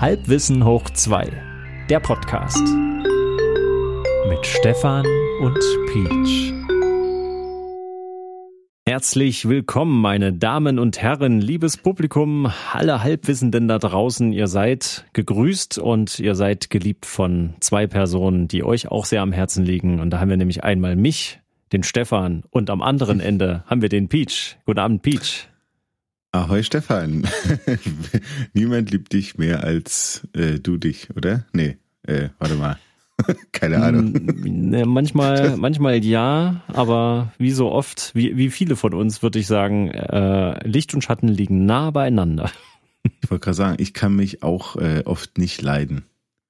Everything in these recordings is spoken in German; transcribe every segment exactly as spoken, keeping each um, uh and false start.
Halbwissen hoch zwei, der Podcast mit Stefan und Peach. Herzlich willkommen, meine Damen und Herren, liebes Publikum, alle Halbwissenden da draußen. Ihr seid gegrüßt und ihr seid geliebt von zwei Personen, die euch auch sehr am Herzen liegen. Und da haben wir nämlich einmal mich, den Stefan, und am anderen Ende haben wir den Peach. Guten Abend, Peach. Ahoi Stefan, niemand liebt dich mehr als äh, du dich, oder? Nee, äh, warte mal, keine Ahnung. M- manchmal, manchmal ja, aber wie so oft, wie, wie viele von uns würde ich sagen, äh, Licht und Schatten liegen nah beieinander. Ich wollte gerade sagen, ich kann mich auch äh, oft nicht leiden.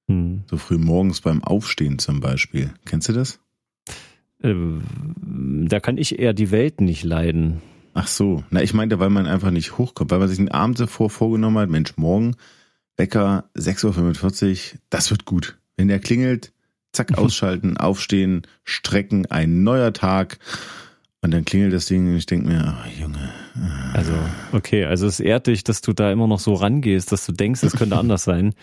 Hm. So früh morgens beim Aufstehen zum Beispiel, kennst du das? Ähm, da kann ich eher die Welt nicht leiden. Ach so, na ich meinte, weil man einfach nicht hochkommt, weil man sich den Abend davor vorgenommen hat, Mensch, morgen, Wecker, sechs Uhr fünfundvierzig, das wird gut. Wenn der klingelt, zack, ausschalten, aufstehen, strecken, ein neuer Tag und dann klingelt das Ding und ich denke mir, oh, Junge. Also, okay, also es ehrt dich, dass du da immer noch so rangehst, dass du denkst, es könnte anders sein.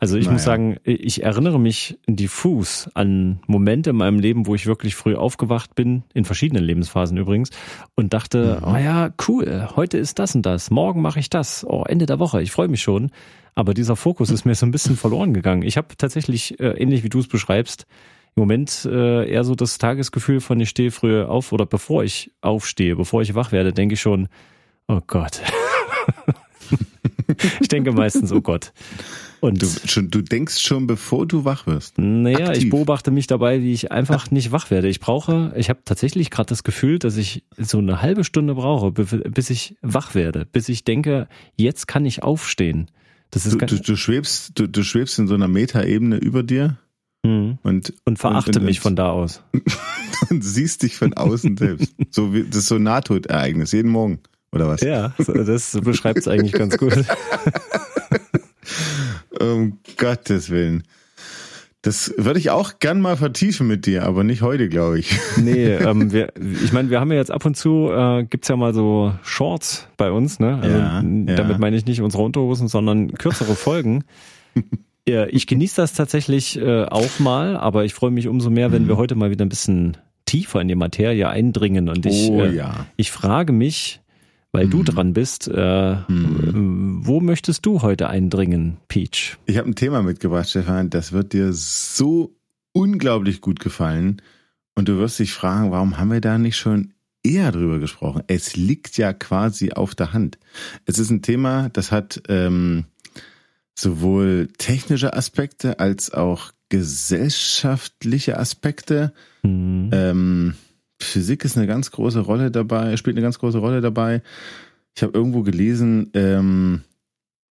Also ich naja. muss sagen, ich erinnere mich diffus an Momente in meinem Leben, wo ich wirklich früh aufgewacht bin, in verschiedenen Lebensphasen übrigens, und dachte, ja. naja, cool, heute ist das und das, morgen mache ich das, oh, Ende der Woche, ich freue mich schon. Aber dieser Fokus ist mir so ein bisschen verloren gegangen. Ich habe tatsächlich, äh, ähnlich wie du es beschreibst, im Moment äh, eher so das Tagesgefühl von, ich stehe früh auf, oder bevor ich aufstehe, bevor ich wach werde, denke ich schon, oh Gott. Ich denke meistens, oh Gott. Und du, schon, du denkst schon, bevor du wach wirst. Naja, aktiv. Ich beobachte mich dabei, wie ich einfach nicht wach werde. Ich brauche, ich habe tatsächlich gerade das Gefühl, dass ich so eine halbe Stunde brauche, bis ich wach werde, bis ich denke, jetzt kann ich aufstehen. Das ist du, du, du schwebst, du, du schwebst in so einer Metaebene über dir mhm. und, und verachte und, und, mich von da aus und siehst dich von außen selbst. So wie das ist so ein Nahtodereignis jeden Morgen. Oder was? Ja, das beschreibt es eigentlich ganz gut. Um Gottes Willen. Das würde ich auch gern mal vertiefen mit dir, aber nicht heute, glaube ich. Nee, ähm, wir, ich meine, wir haben ja jetzt ab und zu, äh, gibt's ja mal so Shorts bei uns, ne? Also, ja, ja. Damit meine ich nicht unsere Unterhosen, sondern kürzere Folgen. Ja, ich genieße das tatsächlich äh, auch mal, aber ich freue mich umso mehr, wenn mhm. wir heute mal wieder ein bisschen tiefer in die Materie eindringen. Und ich, oh, äh, ja. ich frage mich, weil du dran bist, äh, mm. wo möchtest du heute eindringen, Peach? Ich habe ein Thema mitgebracht, Stefan, das wird dir so unglaublich gut gefallen und du wirst dich fragen, warum haben wir da nicht schon eher drüber gesprochen? Es liegt ja quasi auf der Hand. Es ist ein Thema, das hat ähm, sowohl technische Aspekte als auch gesellschaftliche Aspekte. Mm. Ähm, Physik ist eine ganz große Rolle dabei, spielt eine ganz große Rolle dabei. Ich habe irgendwo gelesen, ähm,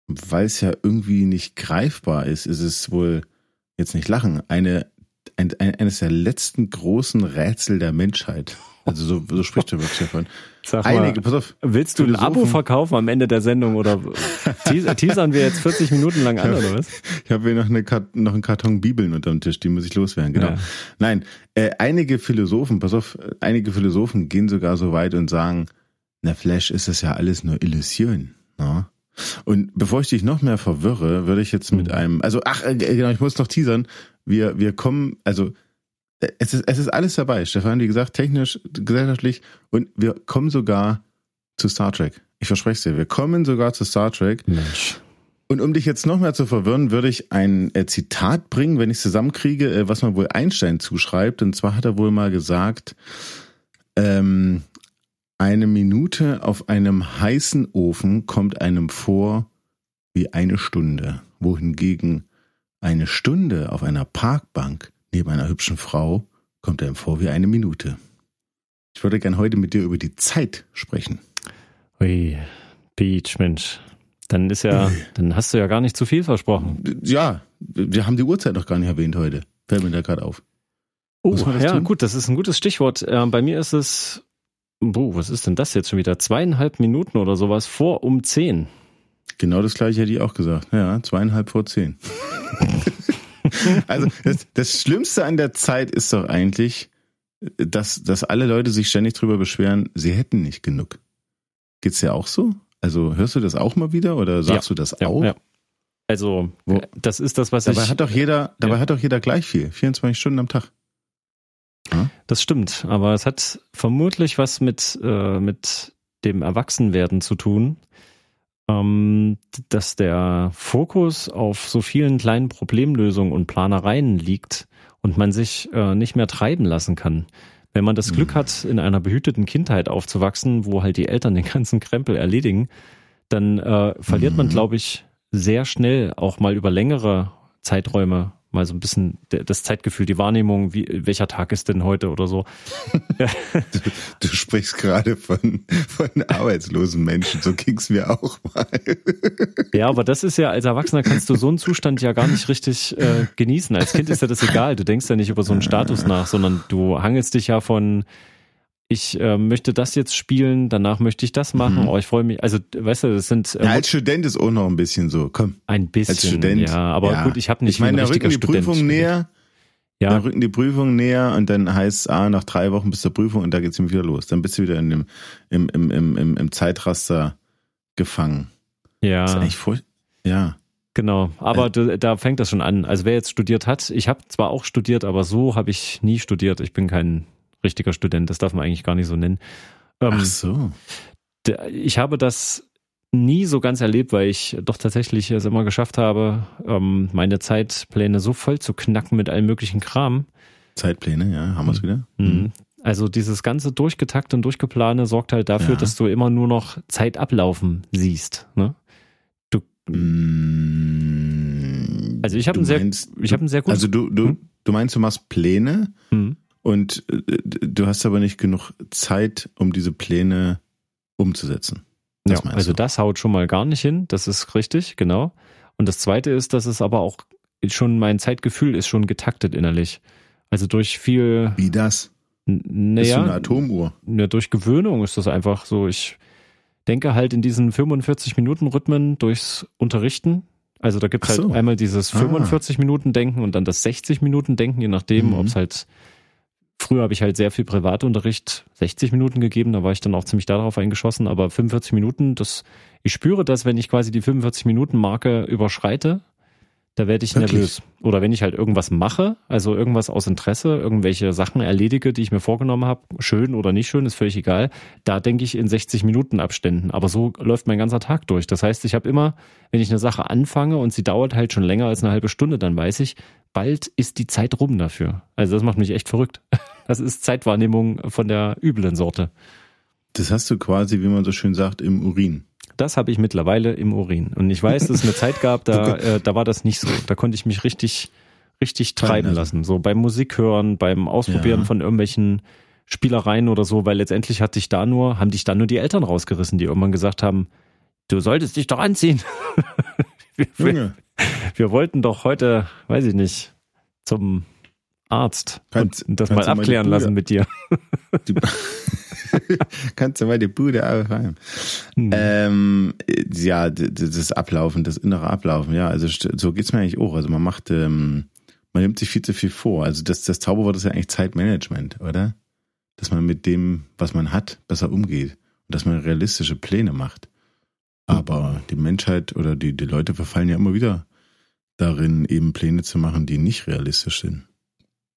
weil es ja irgendwie nicht greifbar ist, ist es wohl, jetzt nicht lachen, eine, ein, ein, eines der letzten großen Rätsel der Menschheit. Also so, so spricht der Mensch davon. Sag mal, Einige, pass auf, willst du ein Abo verkaufen am Ende der Sendung oder teasern wir jetzt vierzig Minuten lang an, oder was? Ich habe hier noch, eine, noch einen Karton Bibeln unterm Tisch, die muss ich loswerden, genau. Ja. Nein, äh, einige Philosophen, pass auf, einige Philosophen gehen sogar so weit und sagen, na Flash, ist das ja alles nur Illusion, ne? Und bevor ich dich noch mehr verwirre, würde ich jetzt mit mhm. einem, also ach, äh, genau, ich muss noch teasern, wir, wir kommen, also Es ist, es ist alles dabei, Stefan, wie gesagt, technisch, gesellschaftlich, und wir kommen sogar zu Star Trek. Ich verspreche es dir, wir kommen sogar zu Star Trek. Mensch. Und um dich jetzt noch mehr zu verwirren, würde ich ein Zitat bringen, wenn ich es zusammenkriege, was man wohl Einstein zuschreibt. Und zwar hat er wohl mal gesagt, ähm, eine Minute auf einem heißen Ofen kommt einem vor wie eine Stunde, wohingegen eine Stunde auf einer Parkbank neben einer hübschen Frau kommt er ihm vor wie eine Minute. Ich würde gern heute mit dir über die Zeit sprechen. Ui, Peach, Mensch. Dann ist ja, dann hast du ja gar nicht zu viel versprochen. Ja, wir haben die Uhrzeit noch gar nicht erwähnt heute. Fällt mir da gerade auf. Oh, ja, tun? Gut, das ist ein gutes Stichwort. Äh, bei mir ist es, boah, was ist denn das jetzt schon wieder? Zweieinhalb Minuten oder sowas vor um zehn. Genau das gleiche hätte ich auch gesagt. Ja, zweieinhalb vor zehn. Also das, das Schlimmste an der Zeit ist doch eigentlich, dass, dass alle Leute sich ständig drüber beschweren, sie hätten nicht genug. Geht's dir auch so? Also hörst du das auch mal wieder oder sagst ja, du das ja, auch? Ja. Also Wo? das ist das, was dabei ich... Hat doch jeder, dabei ja. hat doch jeder gleich viel, vierundzwanzig Stunden am Tag. Ja? Das stimmt, aber es hat vermutlich was mit, äh, mit dem Erwachsenwerden zu tun, ähm, dass der Fokus auf so vielen kleinen Problemlösungen und Planereien liegt und man sich äh, nicht mehr treiben lassen kann. Wenn man das Glück hat, in einer behüteten Kindheit aufzuwachsen, wo halt die Eltern den ganzen Krempel erledigen, dann äh, verliert man, glaube ich, sehr schnell auch mal über längere Zeiträume mal so ein bisschen das Zeitgefühl, die Wahrnehmung, wie welcher Tag ist denn heute oder so. du, du sprichst gerade von, von arbeitslosen Menschen, so ging's mir auch mal. Ja, aber das ist ja, als Erwachsener kannst du so einen Zustand ja gar nicht richtig äh, genießen. Als Kind ist ja das egal, du denkst ja nicht über so einen Status nach, sondern du hangelst dich ja von, ich äh, möchte das jetzt spielen, danach möchte ich das machen, mhm. oh, ich freue mich, also weißt du, das sind... Äh, ja, als Student ist auch noch ein bisschen so, komm. Ein bisschen, als Student, ja, aber ja. gut, ich habe nicht... Ich meine, da rücken die Prüfungen näher, ja. da rücken die Prüfungen näher und dann heißt es, ah, nach drei Wochen bis zur Prüfung und da geht's wieder los. Dann bist du wieder in dem, im, im, im, im, im Zeitraster gefangen. Ja. Das ist eigentlich furchtbar. Ja. Genau, aber äh. da fängt das schon an. Also wer jetzt studiert hat, ich habe zwar auch studiert, aber so habe ich nie studiert. Ich bin kein... richtiger Student, das darf man eigentlich gar nicht so nennen. Ähm, Ach so. Ich habe das nie so ganz erlebt, weil ich doch tatsächlich es immer geschafft habe, ähm, meine Zeitpläne so voll zu knacken mit allem möglichen Kram. Zeitpläne, ja, haben wir es wieder. Mhm. Also dieses ganze Durchgetakte und Durchgeplane sorgt halt dafür, ja. dass du immer nur noch Zeit ablaufen siehst. Ne? Du, mm, also ich habe ein, hab ein sehr gutes... Also du, du, hm? du meinst, du machst Pläne? Mhm. Und du hast aber nicht genug Zeit, um diese Pläne umzusetzen. Ja, also das haut schon mal gar nicht hin. Das ist richtig, genau. Und das Zweite ist, dass es aber auch schon, mein Zeitgefühl ist schon getaktet innerlich. Also durch viel... Wie das? Naja, ist so eine Atomuhr. Ja, durch Gewöhnung ist das einfach so. Ich denke halt in diesen fünfundvierzig-Minuten-Rhythmen durchs Unterrichten. Also da gibt es halt einmal dieses fünfundvierzig-Minuten-Denken und dann das sechzig-Minuten-Denken, je nachdem, mhm. ob es halt... Früher habe ich halt sehr viel Privatunterricht, sechzig Minuten gegeben, da war ich dann auch ziemlich darauf eingeschossen, aber fünfundvierzig Minuten, das, ich spüre das, wenn ich quasi die fünfundvierzig-Minuten-Marke überschreite, da werde ich Wirklich? nervös. Oder wenn ich halt irgendwas mache, also irgendwas aus Interesse, irgendwelche Sachen erledige, die ich mir vorgenommen habe, schön oder nicht schön, ist völlig egal, da denke ich in sechzig Minuten Abständen, aber so läuft mein ganzer Tag durch. Das heißt, ich habe immer, wenn ich eine Sache anfange und sie dauert halt schon länger als eine halbe Stunde, dann weiß ich, bald ist die Zeit rum dafür. Also das macht mich echt verrückt. Das ist Zeitwahrnehmung von der üblen Sorte. Das hast du quasi, wie man so schön sagt, im Urin. Das habe ich mittlerweile im Urin. Und ich weiß, dass es eine Zeit gab, da, äh, da war das nicht so. Da konnte ich mich richtig, richtig treiben also. lassen. So beim Musik hören, beim Ausprobieren ja. von irgendwelchen Spielereien oder so, weil letztendlich hat dich da nur, haben dich da nur die Eltern rausgerissen, die irgendwann gesagt haben, du solltest dich doch anziehen. wir, Junge. wir wollten doch heute, weiß ich nicht, zum Arzt kannst, und das mal abklären mal lassen mit dir. Die, kannst du mal die Bude aufreiben. Hm. Ähm, ja, das Ablaufen, das innere Ablaufen, ja, also so geht's mir eigentlich auch. Also man macht, ähm, man nimmt sich viel zu viel vor. Also das, das Zauberwort ist ja eigentlich Zeitmanagement, oder? Dass man mit dem, was man hat, besser umgeht. Und dass man realistische Pläne macht. Aber hm. die Menschheit oder die, die Leute verfallen ja immer wieder darin, eben Pläne zu machen, die nicht realistisch sind.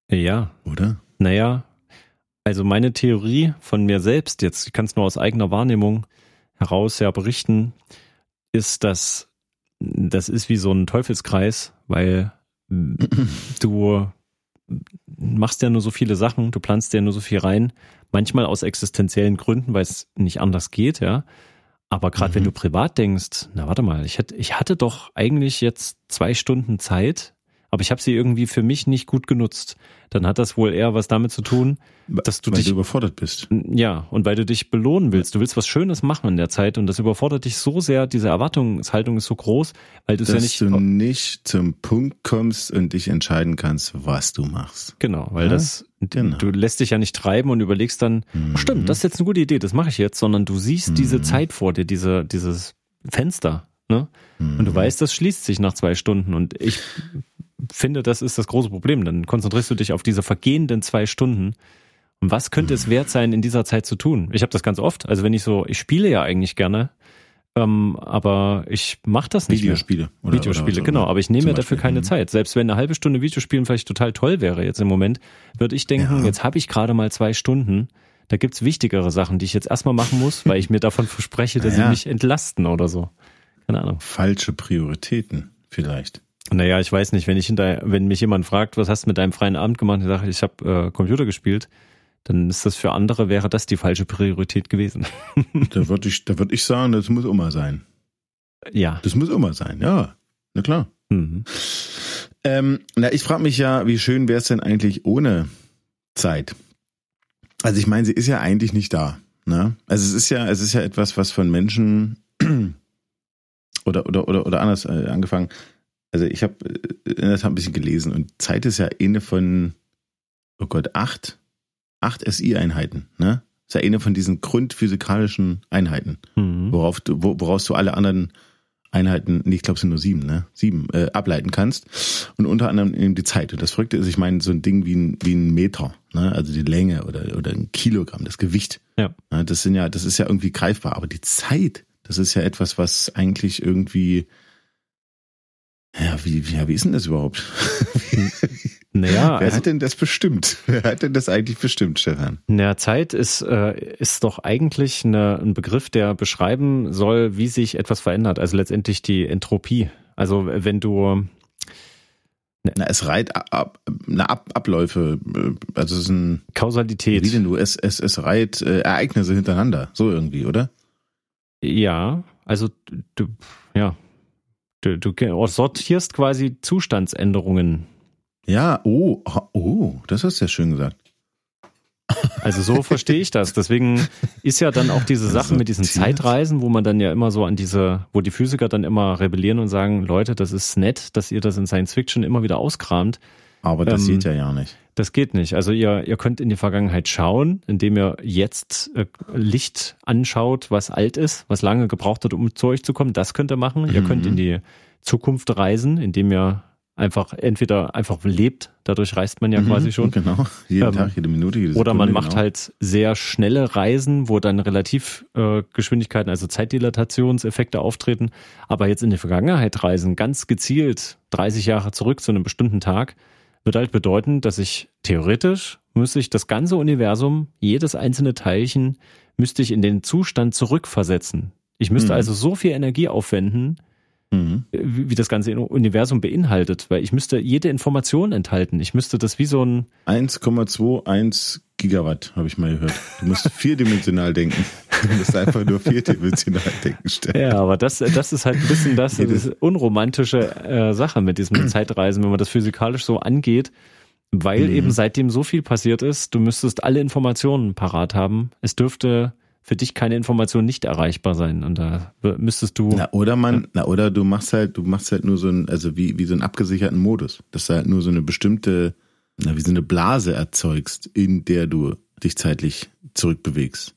Ja. Oder? Naja, also meine Theorie von mir selbst jetzt, ich kann es nur aus eigener Wahrnehmung heraus ja berichten, ist, dass das ist wie so ein Teufelskreis, weil du machst ja nur so viele Sachen, du planst ja nur so viel rein, manchmal aus existenziellen Gründen, weil es nicht anders geht, ja. Aber gerade mhm. wenn du privat denkst, na warte mal, ich hätte, ich hatte doch eigentlich jetzt zwei Stunden Zeit, aber ich habe sie irgendwie für mich nicht gut genutzt. Dann hat das wohl eher was damit zu tun, dass du weil dich... Weil du überfordert bist. Ja, und weil du dich belohnen willst. Du willst was Schönes machen in der Zeit und das überfordert dich so sehr, diese Erwartungshaltung ist so groß, weil du es ja nicht... Dass du nicht zum Punkt kommst und dich entscheiden kannst, was du machst. Genau, weil ja? das... Genau. Du lässt dich ja nicht treiben und überlegst dann, mhm. oh, stimmt, das ist jetzt eine gute Idee, das mache ich jetzt, sondern du siehst mhm. diese Zeit vor dir, diese, dieses Fenster, ne? Mhm. Und du weißt, das schließt sich nach zwei Stunden und ich... finde, das ist das große Problem. Dann konzentrierst du dich auf diese vergehenden zwei Stunden. Und was könnte es wert sein, in dieser Zeit zu tun? Ich habe das ganz oft. Also wenn ich so, ich spiele ja eigentlich gerne, Ähm, aber ich mache das nicht Videospiele, mehr. Oder, Videospiele. Videospiele, genau. Aber ich nehme mir dafür keine Zeit. Selbst wenn eine halbe Stunde Videospielen vielleicht total toll wäre jetzt im Moment, würde ich denken, ja. Jetzt habe ich gerade mal zwei Stunden. Da gibt's wichtigere Sachen, die ich jetzt erstmal machen muss, weil ich mir davon verspreche, dass naja. sie mich entlasten oder so. Keine Ahnung. Falsche Prioritäten vielleicht. Naja, ich weiß nicht, wenn ich hinter, wenn mich jemand fragt, was hast du mit deinem freien Abend gemacht? Ich sage, ich habe äh, Computer gespielt. Dann ist das für andere, wäre das die falsche Priorität gewesen. Da würde ich, da würd ich sagen, das muss immer sein. Ja. Das muss immer sein, ja. Na klar. Mhm. Ähm, na, ich frage mich ja, wie schön wäre es denn eigentlich ohne Zeit? Also ich meine, sie ist ja eigentlich nicht da. Ne? Also es ist ja, es ist ja etwas, was von Menschen oder, oder, oder, oder anders angefangen. Also ich habe in der Tat ein bisschen gelesen und Zeit ist ja eine von, oh Gott, acht, acht S I-Einheiten. Ne? Ist ja eine von diesen grundphysikalischen Einheiten, mhm. worauf du, woraus du alle anderen Einheiten, nee, ich glaube es sind nur sieben, ne? Sieben äh, ableiten kannst und unter anderem eben die Zeit. Und das Verrückte ist, ich meine so ein Ding wie ein, wie ein Meter, ne? Also die Länge oder oder ein Kilogramm, das Gewicht. Ja. Ne? Das sind ja, das ist ja irgendwie greifbar. Aber die Zeit, das ist ja etwas, was eigentlich irgendwie ja wie ja wie ist denn das überhaupt? Naja, wer also, hat denn das bestimmt? Wer hat denn das eigentlich bestimmt, Stefan? Naja, Zeit ist, äh, ist doch eigentlich eine, ein Begriff, der beschreiben soll, wie sich etwas verändert. Also letztendlich die Entropie. Also wenn du... Ne, Na, es reiht ab, ab, ab, Abläufe, also es ist ein... Kausalität. Wie denn du? Es, es, es reiht äh, Ereignisse hintereinander, so irgendwie, oder? Ja, also du, ja, du, du sortierst quasi Zustandsänderungen. Ja, oh, oh, das hast du ja schön gesagt. Also so verstehe ich das. Deswegen ist ja dann auch diese Sache mit diesen Zeitreisen, wo man dann ja immer so an diese, wo die Physiker dann immer rebellieren und sagen, Leute, das ist nett, dass ihr das in Science Fiction immer wieder auskramt. Aber das ähm, geht ja ja nicht. Das geht nicht. Also ihr, ihr könnt in die Vergangenheit schauen, indem ihr jetzt äh, Licht anschaut, was alt ist, was lange gebraucht hat, um zu euch zu kommen. Das könnt ihr machen. Ihr mhm. könnt in die Zukunft reisen, indem ihr einfach entweder einfach lebt, dadurch reist man ja mhm, quasi schon. Genau, jeden ähm, Tag, jede Minute, jede Sekunde. Oder man macht genau. halt sehr schnelle Reisen, wo dann Relativgeschwindigkeiten, äh, also Zeitdilatationseffekte auftreten. Aber jetzt in die Vergangenheit reisen, ganz gezielt dreißig Jahre zurück zu einem bestimmten Tag, wird halt bedeuten, dass ich theoretisch müsste ich das ganze Universum, jedes einzelne Teilchen, müsste ich in den Zustand zurückversetzen. Ich müsste mhm. also so viel Energie aufwenden, Mhm. wie das ganze Universum beinhaltet, weil ich müsste jede Information enthalten. Ich müsste das wie so ein... eins Komma einundzwanzig Gigawatt, habe ich mal gehört. Du musst vierdimensional denken. Du musst einfach nur vierdimensional denken stellen. Ja, aber das, das ist halt ein bisschen das, das ist unromantische äh, Sache mit diesem Zeitreisen, wenn man das physikalisch so angeht, weil mhm. eben seitdem so viel passiert ist, du müsstest alle Informationen parat haben. Es dürfte... für dich keine Information nicht erreichbar sein und da müsstest du na oder man ja. na oder du machst halt du machst halt nur so ein also wie wie so einen abgesicherten Modus, dass du halt nur so eine bestimmte na wie so eine Blase erzeugst, in der du dich zeitlich zurückbewegst,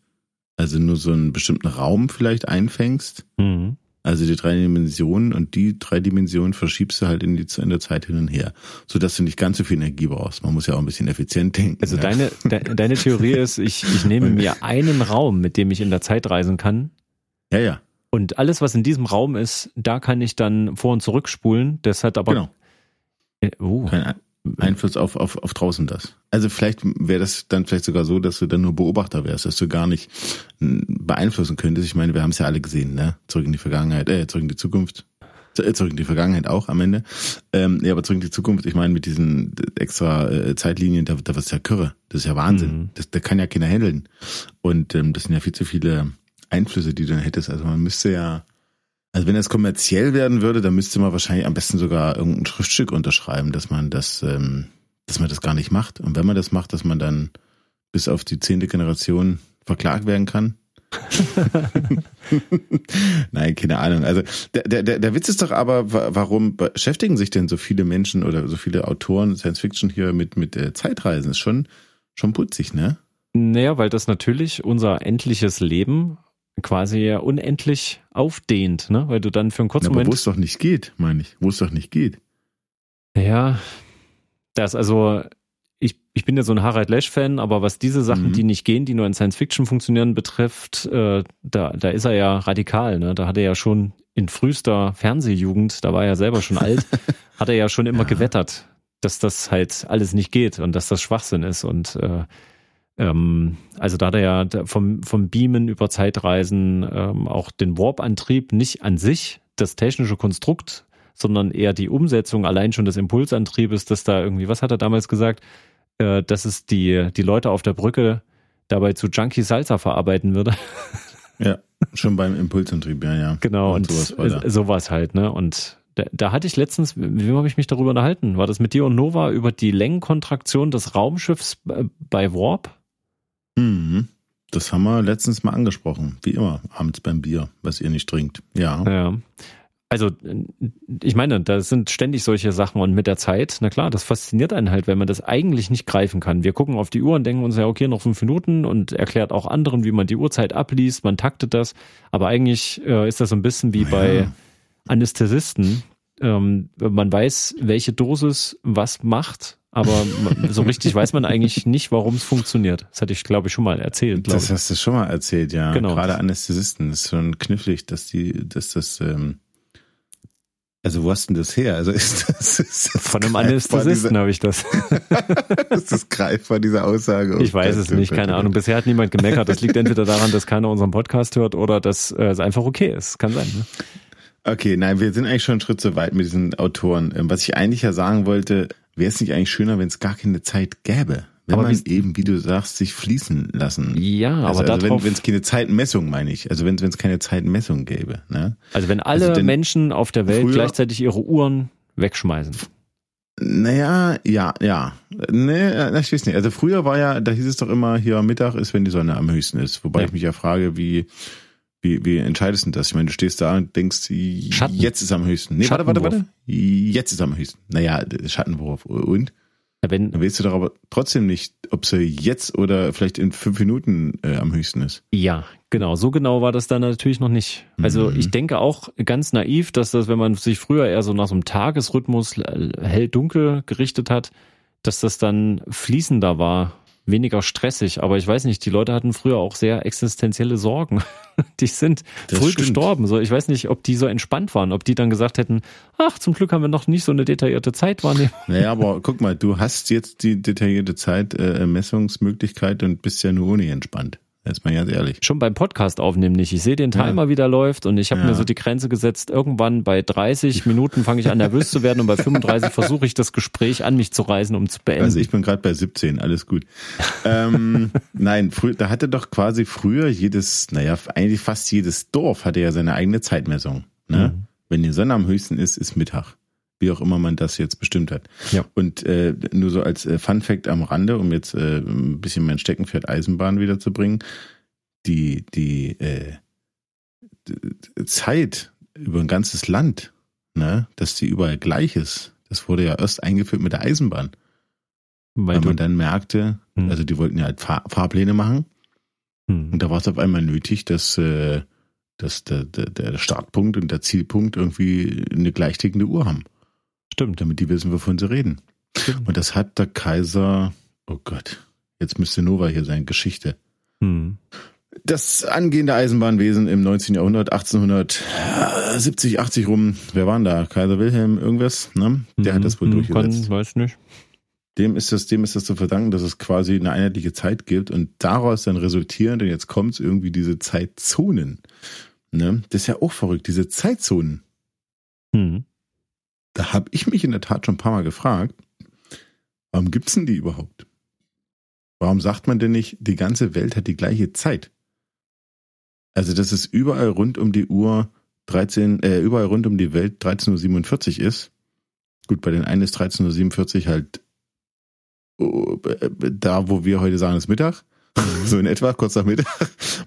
also nur so einen bestimmten Raum vielleicht einfängst, mhm. also die drei Dimensionen und die drei Dimensionen verschiebst du halt in die in der Zeit hin und her, so dass du nicht ganz so viel Energie brauchst. Man muss ja auch ein bisschen effizient denken. Also ja. deine de, deine Theorie ist, ich ich nehme mir einen Raum, mit dem ich in der Zeit reisen kann. Ja, ja. Und alles, was in diesem Raum ist, da kann ich dann vor und zurück spulen. Das hat aber genau. oh. keinen Einfluss auf auf auf draußen das. Also vielleicht wäre das dann vielleicht sogar so, dass du dann nur Beobachter wärst, dass du gar nicht beeinflussen könntest. Ich meine, wir haben es ja alle gesehen, ne? Zurück in die Vergangenheit, äh, zurück in die Zukunft. Zurück in die Vergangenheit auch am Ende. Ähm, ja, aber zurück in die Zukunft, ich meine, mit diesen extra äh, Zeitlinien, da, da wird's ja Kirre. Das ist ja Wahnsinn. Mhm. Das, da kann ja keiner handeln. Und ähm, das sind ja viel zu viele Einflüsse, die du dann hättest. Also man müsste ja, also wenn das kommerziell werden würde, dann müsste man wahrscheinlich am besten sogar irgendein Schriftstück unterschreiben, dass man das... Ähm, dass man das gar nicht macht. Und wenn man das macht, dass man dann bis auf die zehnte Generation verklagt werden kann. Nein, keine Ahnung. Also der, der, der Witz ist doch aber, warum beschäftigen sich denn so viele Menschen oder so viele Autoren Science Fiction hier mit, mit Zeitreisen? Ist schon, schon putzig, ne? Naja, weil das natürlich unser endliches Leben quasi unendlich aufdehnt, ne? Weil du dann für einen kurzen Na, Moment... wo es doch nicht geht, meine ich. Wo es doch nicht geht. Ja... Das also ich, ich bin ja so ein Harald Lesch-Fan, aber was diese Sachen, mhm. die nicht gehen, die nur in Science-Fiction funktionieren, betrifft, äh, da, da ist er ja radikal. Ne? Da hat er ja schon in frühester Fernsehjugend, da war er ja selber schon alt, hat er ja schon immer ja. gewettert, dass das halt alles nicht geht und dass das Schwachsinn ist. Und äh, ähm, also da hat er ja vom, vom Beamen über Zeitreisen ähm, auch den Warp-Antrieb nicht an sich, das technische Konstrukt, sondern eher die Umsetzung allein schon des Impulsantriebes, dass da irgendwie, was hat er damals gesagt, äh, dass es die, die Leute auf der Brücke dabei zu Junkie Salsa verarbeiten würde. Ja, schon beim Impulsantrieb, ja, ja. Genau, und, und sowas, sowas halt, ne? Und da, da hatte ich letztens, mit wem habe ich mich darüber unterhalten? War das mit dir und Nova über die Längenkontraktion des Raumschiffs bei Warp? Mhm. Das haben wir letztens mal angesprochen, wie immer, abends beim Bier, was ihr nicht trinkt. Ja. Ja. Also, ich meine, da sind ständig solche Sachen und mit der Zeit, na klar, das fasziniert einen halt, wenn man das eigentlich nicht greifen kann. Wir gucken auf die Uhr und denken uns ja, okay, noch fünf Minuten und erklärt auch anderen, wie man die Uhrzeit abliest, man taktet das. Aber eigentlich äh, ist das so ein bisschen wie bei ja. Anästhesisten. Ähm, man weiß, welche Dosis was macht, aber so richtig weiß man eigentlich nicht, warum es funktioniert. Das hatte ich, glaube ich, schon mal erzählt. Das ich. hast du schon mal erzählt, ja. Genau. Gerade Anästhesisten, das ist schon knifflig, dass die, dass das... Ähm Also wo hast denn das her? Also ist das, ist das von einem Anästhesisten habe ich das. Ist das greifbar, diese Aussage? Ich weiß es nicht, keine Ahnung. Bisher hat niemand gemeckert. Das liegt entweder daran, dass keiner unseren Podcast hört oder dass es einfach okay ist. Kann sein. Ne? Okay, nein, wir sind eigentlich schon einen Schritt zu weit mit diesen Autoren. Was ich eigentlich ja sagen wollte, wäre es nicht eigentlich schöner, wenn es gar keine Zeit gäbe? Wenn aber man eben, wie du sagst, sich fließen lassen. Ja, also, aber also darauf... Wenn es keine Zeitmessung, meine ich. Also wenn es keine Zeitmessung gäbe. Ne? Also wenn alle also Menschen auf der Welt früher, gleichzeitig ihre Uhren wegschmeißen. Naja, ja, ja. Ne, ich weiß nicht. Also früher war ja, da hieß es doch immer, hier Mittag ist, wenn die Sonne am höchsten ist. Wobei ja. ich mich ja frage, wie... Wie, wie entscheidest du das? Ich meine, du stehst da und denkst, Schatten. jetzt ist am höchsten. Nee, warte, warte, warte. Jetzt ist am höchsten. Naja, Schattenwurf. Und? Ja, wenn, dann weißt du doch aber trotzdem nicht, ob sie jetzt oder vielleicht in fünf Minuten äh, am höchsten ist. Ja, genau. So genau war das dann natürlich noch nicht. Also mhm. ich denke auch ganz naiv, dass das, wenn man sich früher eher so nach so einem Tagesrhythmus hell-dunkel gerichtet hat, dass das dann fließender war. Weniger stressig, aber ich weiß nicht, die Leute hatten früher auch sehr existenzielle Sorgen. Die sind das früh stimmt. gestorben. So, ich weiß nicht, ob die so entspannt waren, ob die dann gesagt hätten, ach, zum Glück haben wir noch nicht so eine detaillierte Zeitwahrnehmung. Naja, aber guck mal, du hast jetzt die detaillierte Zeitmessungsmöglichkeit äh, und bist ja nur ohne entspannt. Jetzt mal ganz ehrlich. Schon beim Podcast aufnehmen nicht. Ich sehe den Timer, ja. wie der läuft und ich habe ja. mir so die Grenze gesetzt, irgendwann bei dreißig Minuten fange ich an nervös zu werden und bei fünfunddreißig versuche ich das Gespräch an mich zu reißen, um zu beenden. Also ich bin gerade bei siebzehn, alles gut. ähm, nein, früh, da hatte doch quasi früher jedes, naja, eigentlich fast jedes Dorf hatte ja seine eigene Zeitmessung. Ne? Mhm. Wenn die Sonne am höchsten ist, ist Mittag. Wie auch immer man das jetzt bestimmt hat. Ja. Und äh, nur so als äh, Funfact am Rande, um jetzt äh, ein bisschen mein Steckenpferd Eisenbahn wiederzubringen, die, die, äh, die Zeit über ein ganzes Land, ne, dass die überall gleich ist, das wurde ja erst eingeführt mit der Eisenbahn. Weil, weil man dann merkte, hm. also die wollten ja halt Fahr- Fahrpläne machen hm. und da war es auf einmal nötig, dass... Äh, dass der, der, der Startpunkt und der Zielpunkt irgendwie eine gleichtickende Uhr haben. Stimmt. Damit die wissen, wovon sie reden. Stimmt. Und das hat der Kaiser, oh Gott, jetzt müsste Nova hier sein, Geschichte. Hm. Das angehende Eisenbahnwesen im neunzehnten Jahrhundert, achtzehnhundertsiebzig, achtzig rum, wer waren da? Kaiser Wilhelm, irgendwas, ne? Der mhm. hat das wohl mhm. durchgesetzt. Kann, weiß nicht. Dem ist das, dem ist das zu verdanken, dass es quasi eine einheitliche Zeit gibt und daraus dann resultierend, und jetzt kommt es irgendwie diese Zeitzonen. Ne? Das ist ja auch verrückt, diese Zeitzonen. Hm. Da habe ich mich in der Tat schon ein paar Mal gefragt, warum gibt's denn die überhaupt? Warum sagt man denn nicht, die ganze Welt hat die gleiche Zeit? Also, dass es überall rund um die Uhr dreizehn, äh, überall rund um die Welt dreizehn Uhr siebenundvierzig ist. Gut, bei den einen ist dreizehn Uhr siebenundvierzig halt da, wo wir heute sagen, ist Mittag. So in etwa, kurz nach Mittag.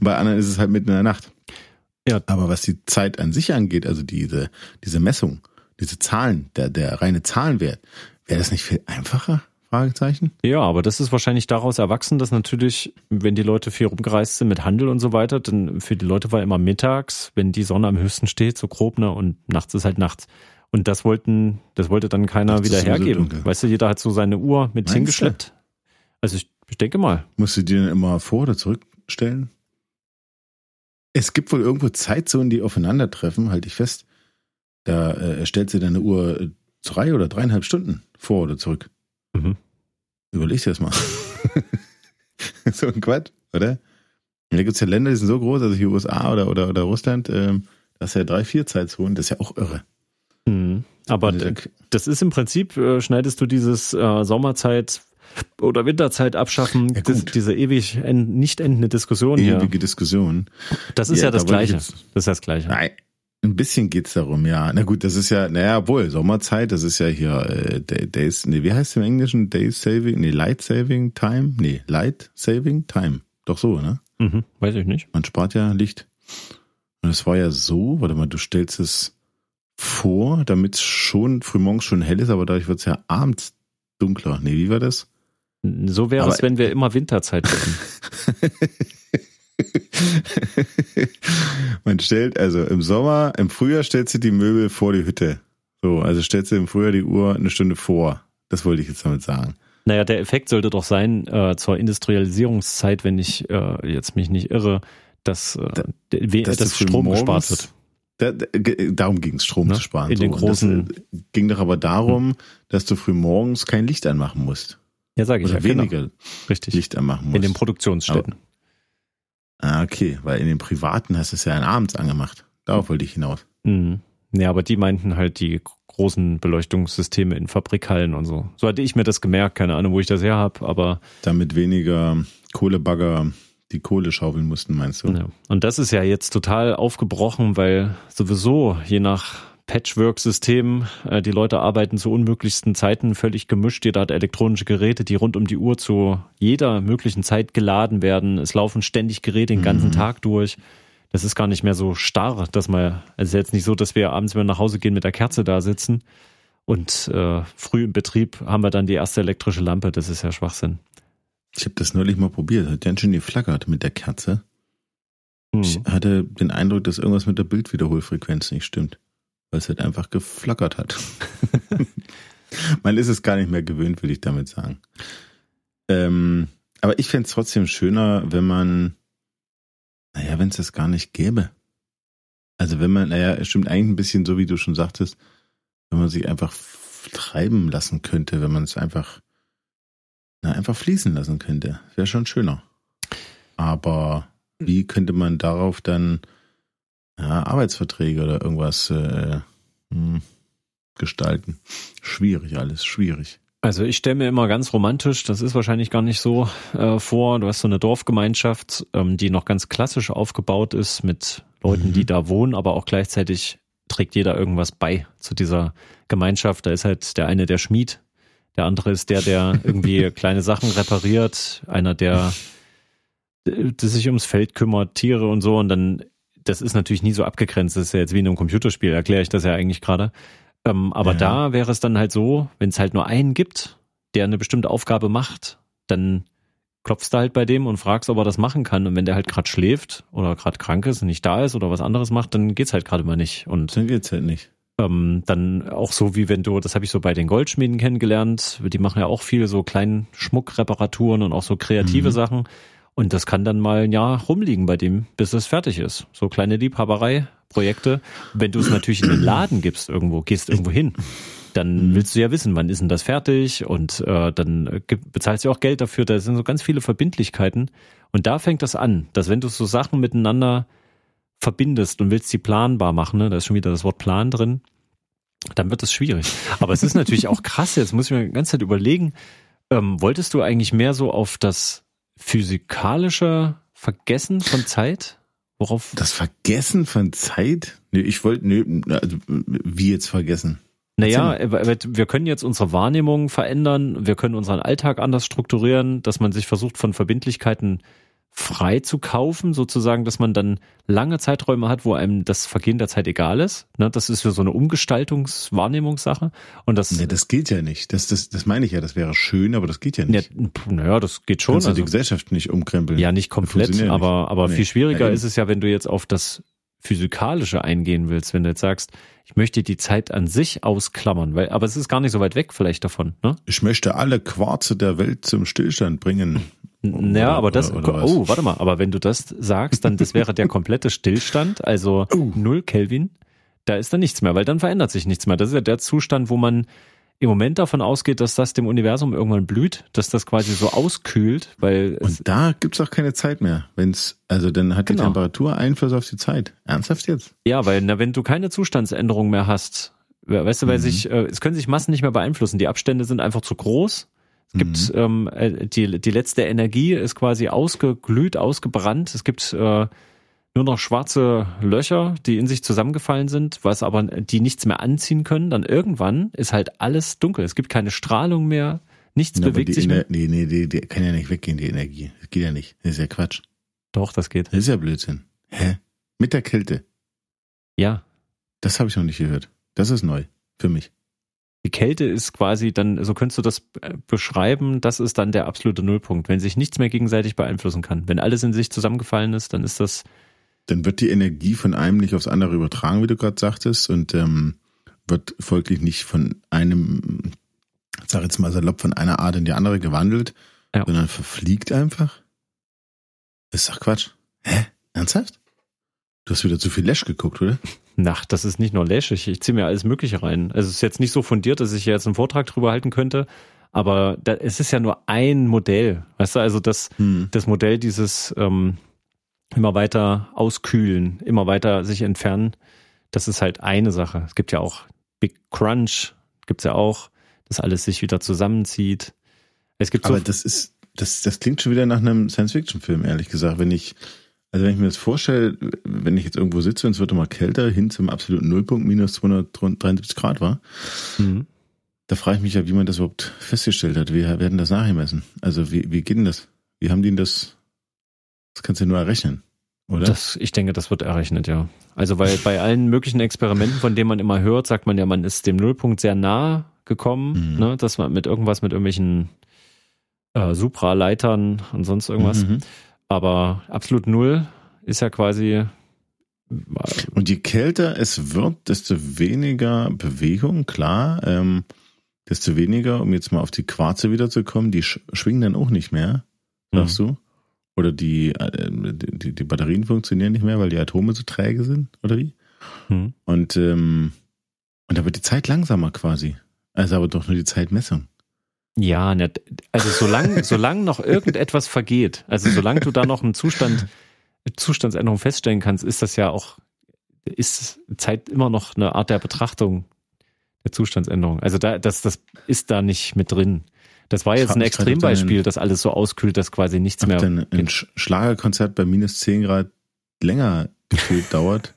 Bei anderen ist es halt mitten in der Nacht. Ja. Aber was die Zeit an sich angeht, also diese, diese Messung, diese Zahlen, der, der reine Zahlenwert, wäre das nicht viel einfacher? Fragezeichen? Ja, aber das ist wahrscheinlich daraus erwachsen, dass natürlich, wenn die Leute viel rumgereist sind mit Handel und so weiter, dann für die Leute war immer mittags, wenn die Sonne am höchsten steht, so grob, ne, und nachts ist halt nachts. Und das wollten, das wollte dann keiner wieder hergeben. So, weißt du, jeder hat so seine Uhr mit Meinst hingeschleppt. Also ich, ich denke mal. Musst du die denn immer vor- oder zurückstellen? Es gibt wohl irgendwo Zeitzonen, die aufeinandertreffen, halte ich fest. Da äh, stellt sie deine Uhr äh, drei oder dreieinhalb Stunden vor oder zurück. Mhm. Überleg dir das mal. So ein Quatsch, oder? Da gibt es ja Länder, die sind so groß, also hier U S A oder, oder, oder Russland, ähm, das ist ja drei, vier Zeitzonen, das ist ja auch irre. Mhm. Aber d- das ist im Prinzip, äh, schneidest du dieses äh, Sommerzeit- oder Winterzeit abschaffen, ja, das, diese ewig en- nicht endende Diskussion Ewige hier. Ewige Diskussion. Das ist ja, ja das Gleiche. Jetzt, das ist das Gleiche. Nein, ein bisschen geht's darum, ja. Na gut, das ist ja, naja, wohl, Sommerzeit, das ist ja hier, äh, Days, nee, wie heißt es im Englischen? Days Saving, nee, Light Saving Time? Nee, Light Saving Time. Doch so, ne? Mhm, weiß ich nicht. Man spart ja Licht. Und es war ja so, warte mal, du stellst es vor, damit es schon frühmorgens schon hell ist, aber dadurch wird es ja abends dunkler. Nee, wie war das? So wäre aber es, wenn wir immer Winterzeit hätten. Man stellt, also im Sommer, im Frühjahr stellst du die Möbel vor die Hütte. So, also stellst du im Frühjahr die Uhr eine Stunde vor. Das wollte ich jetzt damit sagen. Naja, der Effekt sollte doch sein, äh, zur Industrialisierungszeit, wenn ich äh, jetzt mich nicht irre, dass, äh, da, dass, dass Strom morgens gespart wird. Da, da, darum ging es, Strom ne? zu sparen. In so. Den großen das ging doch aber darum, mhm. dass du früh morgens kein Licht anmachen musst. Ja, sage ich. Oder ja, weniger genau. Richtig. Licht anmachen musst. In den Produktionsstätten. Aber, ah, okay, weil in den privaten hast du es ja abends angemacht. Darauf wollte ich hinaus. Mhm. Ja, aber die meinten halt die großen Beleuchtungssysteme in Fabrikhallen und so. So hatte ich mir das gemerkt, keine Ahnung, wo ich das her habe, aber... Damit weniger Kohlebagger die Kohle schaufeln mussten, meinst du? Ja. Und das ist ja jetzt total aufgebrochen, weil sowieso je nach Patchwork-System äh, die Leute arbeiten zu unmöglichsten Zeiten völlig gemischt. Jeder hat elektronische Geräte, die rund um die Uhr zu jeder möglichen Zeit geladen werden. Es laufen ständig Geräte den ganzen mhm. Tag durch. Das ist gar nicht mehr so starr, dass man, also es ist jetzt nicht so, dass wir abends, wenn wir nach Hause gehen, mit der Kerze da sitzen und äh, früh im Betrieb haben wir dann die erste elektrische Lampe. Das ist ja Schwachsinn. Ich habe das neulich mal probiert, hat ganz schön geflackert mit der Kerze. Hm. Ich hatte den Eindruck, dass irgendwas mit der Bildwiederholfrequenz nicht stimmt, weil es halt einfach geflackert hat. Man ist es gar nicht mehr gewöhnt, würde ich damit sagen. Ähm, aber ich fände es trotzdem schöner, wenn man Naja, wenn es das gar nicht gäbe. Also wenn man, naja, es stimmt eigentlich ein bisschen so, wie du schon sagtest, wenn man sich einfach f- treiben lassen könnte, wenn man es einfach, na, einfach fließen lassen könnte. Wäre schon schöner. Aber wie könnte man darauf dann ja, Arbeitsverträge oder irgendwas äh, mh, gestalten? Schwierig alles, schwierig. Also ich stelle mir immer ganz romantisch, das ist wahrscheinlich gar nicht so äh, vor, du hast so eine Dorfgemeinschaft, ähm, die noch ganz klassisch aufgebaut ist mit Leuten, mhm. die da wohnen, aber auch gleichzeitig trägt jeder irgendwas bei zu dieser Gemeinschaft. Da ist halt der eine der Schmied, der andere ist der, der irgendwie kleine Sachen repariert, einer der, der sich ums Feld kümmert, Tiere und so. Und dann, das ist natürlich nie so abgegrenzt, das ist ja jetzt wie in einem Computerspiel, erkläre ich das ja eigentlich gerade. Ähm, aber ja. Da wäre es dann halt so, wenn es halt nur einen gibt, der eine bestimmte Aufgabe macht, dann klopfst du halt bei dem und fragst, ob er das machen kann. Und wenn der halt gerade schläft oder gerade krank ist und nicht da ist oder was anderes macht, dann geht's halt gerade mal nicht. Und dann geht's halt nicht. Ähm, dann auch so wie wenn du, das habe ich so bei den Goldschmieden kennengelernt, die machen ja auch viel so kleinen Schmuckreparaturen und auch so kreative mhm. Sachen. Und das kann dann mal ein Jahr rumliegen bei dem, bis es fertig ist. So kleine Liebhaberei-Projekte. Wenn du es natürlich in den Laden gibst irgendwo, gehst irgendwo hin, dann willst du ja wissen, wann ist denn das fertig? Und äh, dann bezahlst du auch Geld dafür. Da sind so ganz viele Verbindlichkeiten. Und da fängt das an, dass wenn du so Sachen miteinander verbindest und willst sie planbar machen, ne? Da ist schon wieder das Wort Plan drin, dann wird das schwierig. Aber es ist natürlich auch krass, jetzt muss ich mir die ganze Zeit überlegen, ähm, wolltest du eigentlich mehr so auf das physikalische Vergessen von Zeit? Worauf? Das Vergessen von Zeit? Nee, ich wollte, nee, also, wie jetzt vergessen? Naja, wir können jetzt unsere Wahrnehmung verändern, wir können unseren Alltag anders strukturieren, dass man sich versucht, von Verbindlichkeiten frei zu kaufen, sozusagen, dass man dann lange Zeiträume hat, wo einem das Vergehen der Zeit egal ist. Das ist für so eine Umgestaltungs-Wahrnehmungssache. Und das, ja, das geht ja nicht. Das, das, das meine ich ja, das wäre schön, aber das geht ja nicht. Naja, das geht schon. Kannst du also die Gesellschaft nicht umkrempeln. Ja, nicht komplett, aber, aber nee. viel schwieriger ja, ist es ja, wenn du jetzt auf das Physikalische eingehen willst, wenn du jetzt sagst, ich möchte die Zeit an sich ausklammern, weil, aber es ist gar nicht so weit weg vielleicht davon, ne? Ich möchte alle Quarze der Welt zum Stillstand bringen. Naja, aber das, oder, oder oh, warte mal, aber wenn du das sagst, dann das wäre der komplette Stillstand, also oh. null Kelvin, da ist dann nichts mehr, weil dann verändert sich nichts mehr. Das ist ja der Zustand, wo man im Moment davon ausgeht, dass das dem Universum irgendwann blüht, dass das quasi so auskühlt, weil es und da gibt's auch keine Zeit mehr, wenn's also dann hat genau. die Temperatur Einfluss auf die Zeit. Ernsthaft jetzt? Ja, weil na, wenn du keine Zustandsänderung mehr hast, weißt du, weil mhm. sich äh, es können sich Massen nicht mehr beeinflussen, die Abstände sind einfach zu groß. Es gibt mhm. ähm, die die letzte Energie ist quasi ausgeglüht, ausgebrannt. Es gibt äh, nur noch schwarze Löcher, die in sich zusammengefallen sind, was aber die nichts mehr anziehen können. Dann irgendwann ist halt alles dunkel. Es gibt keine Strahlung mehr, nichts ja, bewegt sich mehr. Nee, nee, die, die kann ja nicht weggehen, die Energie. Das geht ja nicht. Das ist ja Quatsch. Doch, das geht. Das ist ja Blödsinn. Hä? Mit der Kälte? Ja. Das habe ich noch nicht gehört. Das ist neu für mich. Die Kälte ist quasi dann, so könntest du das beschreiben, das ist dann der absolute Nullpunkt. Wenn sich nichts mehr gegenseitig beeinflussen kann, wenn alles in sich zusammengefallen ist, dann ist das... Dann wird die Energie von einem nicht aufs andere übertragen, wie du gerade sagtest, und ähm, wird folglich nicht von einem, ich sag jetzt mal salopp, von einer Art in die andere gewandelt, ja. sondern verfliegt einfach. Ist doch Quatsch. Hä? Ernsthaft? Du hast wieder zu viel Lesch geguckt, oder? Ach, das ist nicht nur Lesch. Ich, ich ziehe mir alles Mögliche rein. Also es ist jetzt nicht so fundiert, dass ich jetzt einen Vortrag drüber halten könnte. Aber da, es ist ja nur ein Modell. Weißt du, also das, hm. das Modell dieses ähm, immer weiter auskühlen, immer weiter sich entfernen, das ist halt eine Sache. Es gibt ja auch Big Crunch, gibt's ja auch, dass alles sich wieder zusammenzieht. Es gibt Aber so das ist, das, das klingt schon wieder nach einem Science-Fiction-Film, ehrlich gesagt. Wenn ich, also wenn ich mir das vorstelle, wenn ich jetzt irgendwo sitze und es wird immer kälter, hin zum absoluten Nullpunkt, minus zweihundertdreiundsiebzig Grad war, mhm. da frage ich mich ja, wie man das überhaupt festgestellt hat. Wir werden das nachmessen. Also wie, wie geht denn das? Wie haben die denn das? Das kannst du nur errechnen, oder? Das, ich denke, das wird errechnet, ja. Also weil bei allen möglichen Experimenten, von denen man immer hört, sagt man ja, man ist dem Nullpunkt sehr nah gekommen, mhm. ne, dass man mit irgendwas, mit irgendwelchen äh, Supraleitern und sonst irgendwas. Mhm. Aber absolut Null ist ja quasi... Und je kälter es wird, desto weniger Bewegung, klar, ähm, desto weniger, um jetzt mal auf die Quarze wiederzukommen, die sch- schwingen dann auch nicht mehr, sagst mhm. du? Oder die, die, die Batterien funktionieren nicht mehr, weil die Atome so träge sind, oder wie? Hm. Und, ähm, und da wird die Zeit langsamer quasi. Also aber doch nur die Zeitmessung. Ja, also solange solang noch irgendetwas vergeht, also solange du da noch einen Zustand, Zustandsänderung feststellen kannst, ist das ja auch, ist Zeit immer noch eine Art der Betrachtung der Zustandsänderung. Also da, das, das ist da nicht mit drin. Das war jetzt ein Extrembeispiel, dass alles so auskühlt, dass quasi nichts mehr... Dann ein Schlagerkonzert bei minus zehn Grad länger gefühlt dauert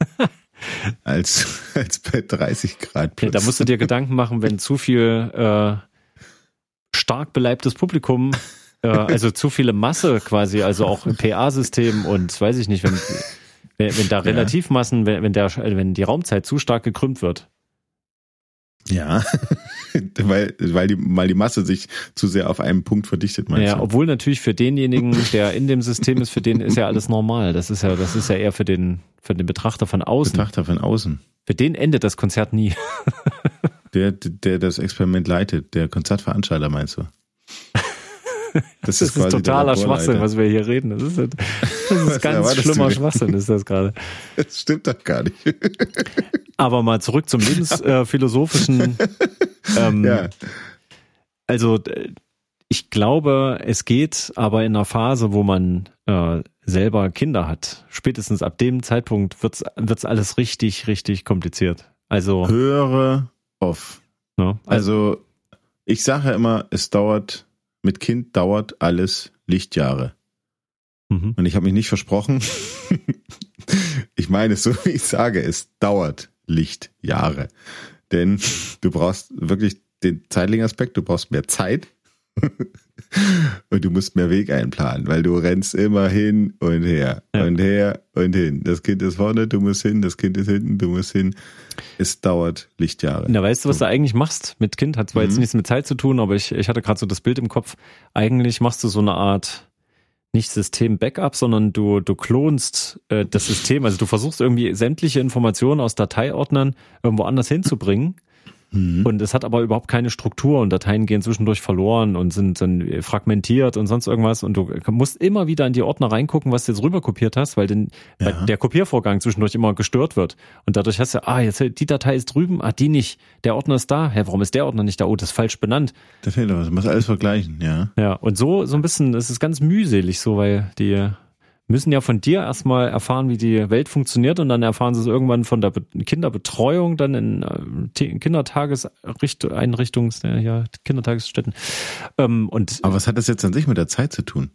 als, als bei dreißig Grad. Plus. Da musst du dir Gedanken machen, wenn zu viel äh, stark beleibtes Publikum, äh, also zu viele Masse quasi, also auch im P A-System und weiß ich nicht, wenn, wenn, wenn da Relativmassen, wenn, wenn, der, wenn die Raumzeit zu stark gekrümmt wird. Ja, weil, weil, die, weil die Masse sich zu sehr auf einen Punkt verdichtet, meinst ja, du? Obwohl natürlich für denjenigen, der in dem System ist, für den ist ja alles normal. Das ist ja, das ist ja eher für den, für den Betrachter von außen. Betrachter von außen. Für den endet das Konzert nie. Der, der das Experiment leitet, der Konzertveranstalter, meinst du? Das, das ist, ist totaler Schwachsinn, was wir hier reden. Das ist, das ist ganz schlimmer Schwachsinn, ist das gerade. Das stimmt doch gar nicht. Aber mal zurück zum lebensphilosophischen. Äh, ähm, ja. Also ich glaube, es geht aber in einer Phase, wo man äh, selber Kinder hat. Spätestens ab dem Zeitpunkt wird's wird's alles richtig, richtig kompliziert. Also höre auf. Ne? Also, also ich sage ja immer, es dauert... Mit Kind dauert alles Lichtjahre. Mhm. Und ich habe mich nicht versprochen. Ich meine es so, wie ich sage, es dauert Lichtjahre. Denn du brauchst wirklich den zeitlichen Aspekt, du brauchst mehr Zeit und du musst mehr Weg einplanen, weil du rennst immer hin und her ja. und her und hin. Das Kind ist vorne, du musst hin, das Kind ist hinten, du musst hin. Es dauert Lichtjahre. Na, weißt du, was du eigentlich machst mit Kind? Hat zwar mhm. jetzt nichts mit Zeit zu tun, aber ich, ich hatte gerade so das Bild im Kopf. Eigentlich machst du so eine Art nicht System-Backup, sondern du, du klonst äh, das System. Also du versuchst irgendwie sämtliche Informationen aus Dateiordnern irgendwo anders hinzubringen. Mhm. Und es hat aber überhaupt keine Struktur und Dateien gehen zwischendurch verloren und sind dann fragmentiert und sonst irgendwas. Und du musst immer wieder in die Ordner reingucken, was du jetzt rüber kopiert hast, weil, den, ja. weil der Kopiervorgang zwischendurch immer gestört wird. Und dadurch hast du, ah, jetzt die Datei ist drüben, ah, die nicht. Der Ordner ist da. Hä, warum ist der Ordner nicht da? Oh, das ist falsch benannt. Da fehlt was. Du musst alles vergleichen, ja. Ja, und so, so ein bisschen, es ist ganz mühselig so, weil die müssen ja von dir erstmal erfahren, wie die Welt funktioniert und dann erfahren sie es irgendwann von der Be- Kinderbetreuung, dann in T- Kindertageseinrichtungs, ja, Kindertagesstätten. Ähm, und Aber was hat das jetzt an sich mit der Zeit zu tun?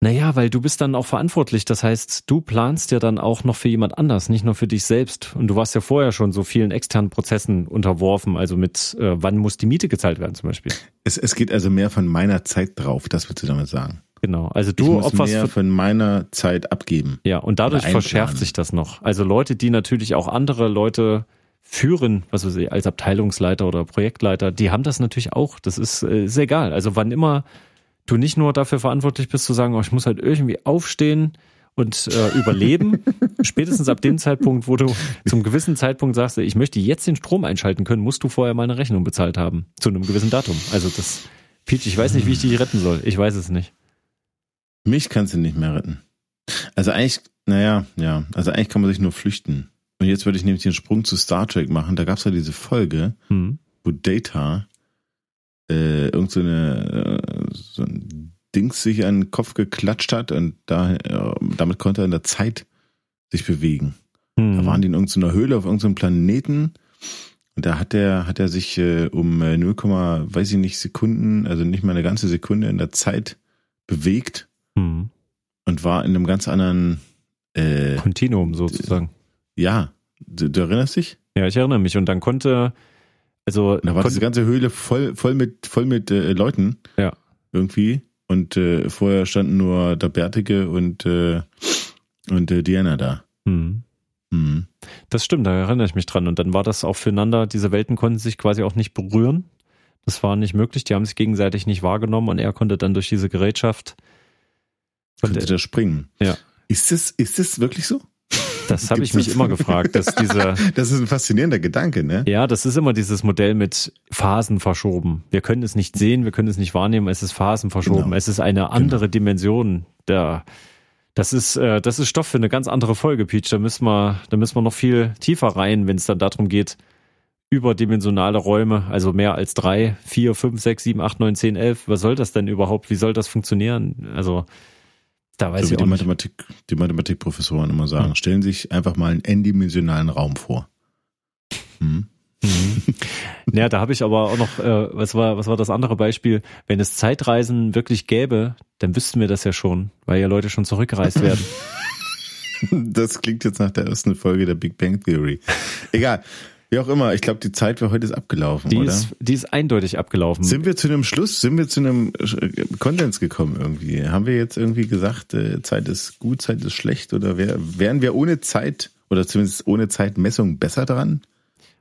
Naja, weil du bist dann auch verantwortlich. Das heißt, du planst ja dann auch noch für jemand anders, nicht nur für dich selbst. Und du warst ja vorher schon so vielen externen Prozessen unterworfen, also mit, äh, wann muss die Miete gezahlt werden zum Beispiel. Es, es geht also mehr von meiner Zeit drauf, das würdest du damit sagen. Genau, also du ich muss opferst mehr von meiner Zeit abgeben. Ja, und dadurch verschärft sich das noch. Also Leute, die natürlich auch andere Leute führen, was weiß ich, als Abteilungsleiter oder Projektleiter, die haben das natürlich auch. Das ist, ist egal. Also wann immer du nicht nur dafür verantwortlich bist zu sagen, oh, ich muss halt irgendwie aufstehen und äh, überleben, spätestens ab dem Zeitpunkt, wo du zum gewissen Zeitpunkt sagst, ich möchte jetzt den Strom einschalten können, musst du vorher meine Rechnung bezahlt haben. Zu einem gewissen Datum. Also das, Peach, ich weiß nicht, wie ich dich retten soll. Ich weiß es nicht. Mich kannst du nicht mehr retten. Also eigentlich, naja, ja, also eigentlich kann man sich nur flüchten. Und jetzt würde ich nämlich den Sprung zu Star Trek machen. Da gab es ja diese Folge, hm. wo Data äh, irgend so, eine, so ein Dings sich an den Kopf geklatscht hat und da, äh, damit konnte er in der Zeit sich bewegen. Hm. Da waren die in irgendeiner Höhle auf irgendeinem Planeten und da hat er hat er sich äh, um null, weiß ich nicht, Sekunden, also nicht mal eine ganze Sekunde in der Zeit bewegt. Und war in einem ganz anderen äh, Kontinuum sozusagen. Ja, du, du erinnerst dich? Ja, ich erinnere mich. Und dann konnte, also und da war kon- diese ganze Höhle voll, voll mit, voll mit äh, Leuten. Ja. Irgendwie. Und äh, vorher standen nur der Bärtige und äh, und äh, Diana da. Mhm. Mhm. Das stimmt, da erinnere ich mich dran. Und dann war das auch füreinander. Diese Welten konnten sich quasi auch nicht berühren. Das war nicht möglich. Die haben sich gegenseitig nicht wahrgenommen und er konnte dann durch diese Gerätschaft könnte da springen. Ja. Ist das, ist das wirklich so? Das habe ich mich immer gefragt, dass diese. Das ist ein faszinierender Gedanke, ne? Ja, das ist immer dieses Modell mit Phasen verschoben. Wir können es nicht sehen, wir können es nicht wahrnehmen, es ist Phasen verschoben. Genau. Es ist eine andere genau. Dimension. Der, das ist, äh, das ist Stoff für eine ganz andere Folge, Peach. Da müssen wir, da müssen wir noch viel tiefer rein, wenn es dann darum geht, überdimensionale Räume, also mehr als drei, vier, fünf, sechs, sieben, acht, neun, zehn, elf. Was soll das denn überhaupt? Wie soll das funktionieren? Also, da weiß so ich auch die, Mathematik, die Mathematikprofessoren immer sagen, mhm. stellen sich einfach mal einen n-dimensionalen Raum vor. Hm? Mhm. Naja, da habe ich aber auch noch, äh, was war, was war das andere Beispiel? Wenn es Zeitreisen wirklich gäbe, dann wüssten wir das ja schon, weil ja Leute schon zurückgereist werden. Das klingt jetzt nach der ersten Folge der Big Bang Theory. Egal. Wie auch immer, ich glaube, die Zeit für heute ist abgelaufen, die oder? Ist, die ist eindeutig abgelaufen. Sind wir zu einem Schluss, sind wir zu einem Konsens gekommen irgendwie? Haben wir jetzt irgendwie gesagt, Zeit ist gut, Zeit ist schlecht? Oder wär, wären wir ohne Zeit oder zumindest ohne Zeitmessung besser dran?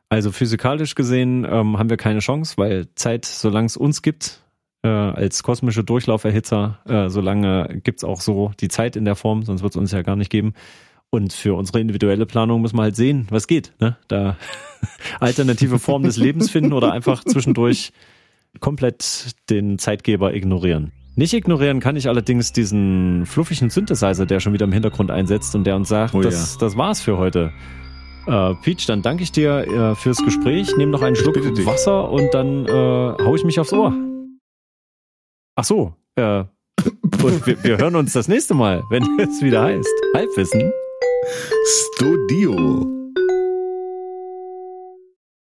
Also physikalisch gesehen ähm, haben wir keine Chance, weil Zeit, solange es uns gibt, äh, als kosmische Durchlauferhitzer, äh, solange gibt es auch so die Zeit in der Form, sonst wird es uns ja gar nicht geben. Und für unsere individuelle Planung müssen wir halt sehen, was geht, ne? Da alternative Formen des Lebens finden oder einfach zwischendurch komplett den Zeitgeber ignorieren. Nicht ignorieren kann ich allerdings diesen fluffigen Synthesizer, der schon wieder im Hintergrund einsetzt und der uns sagt, oh, das, ja. das war's für heute. Äh, Peach, dann danke ich dir äh, fürs Gespräch. Nimm noch einen Schluck Wasser und dann äh, hau ich mich aufs Ohr. Ach so, äh, und wir, wir hören uns das nächste Mal, wenn es wieder heißt Halbwissen. Studio.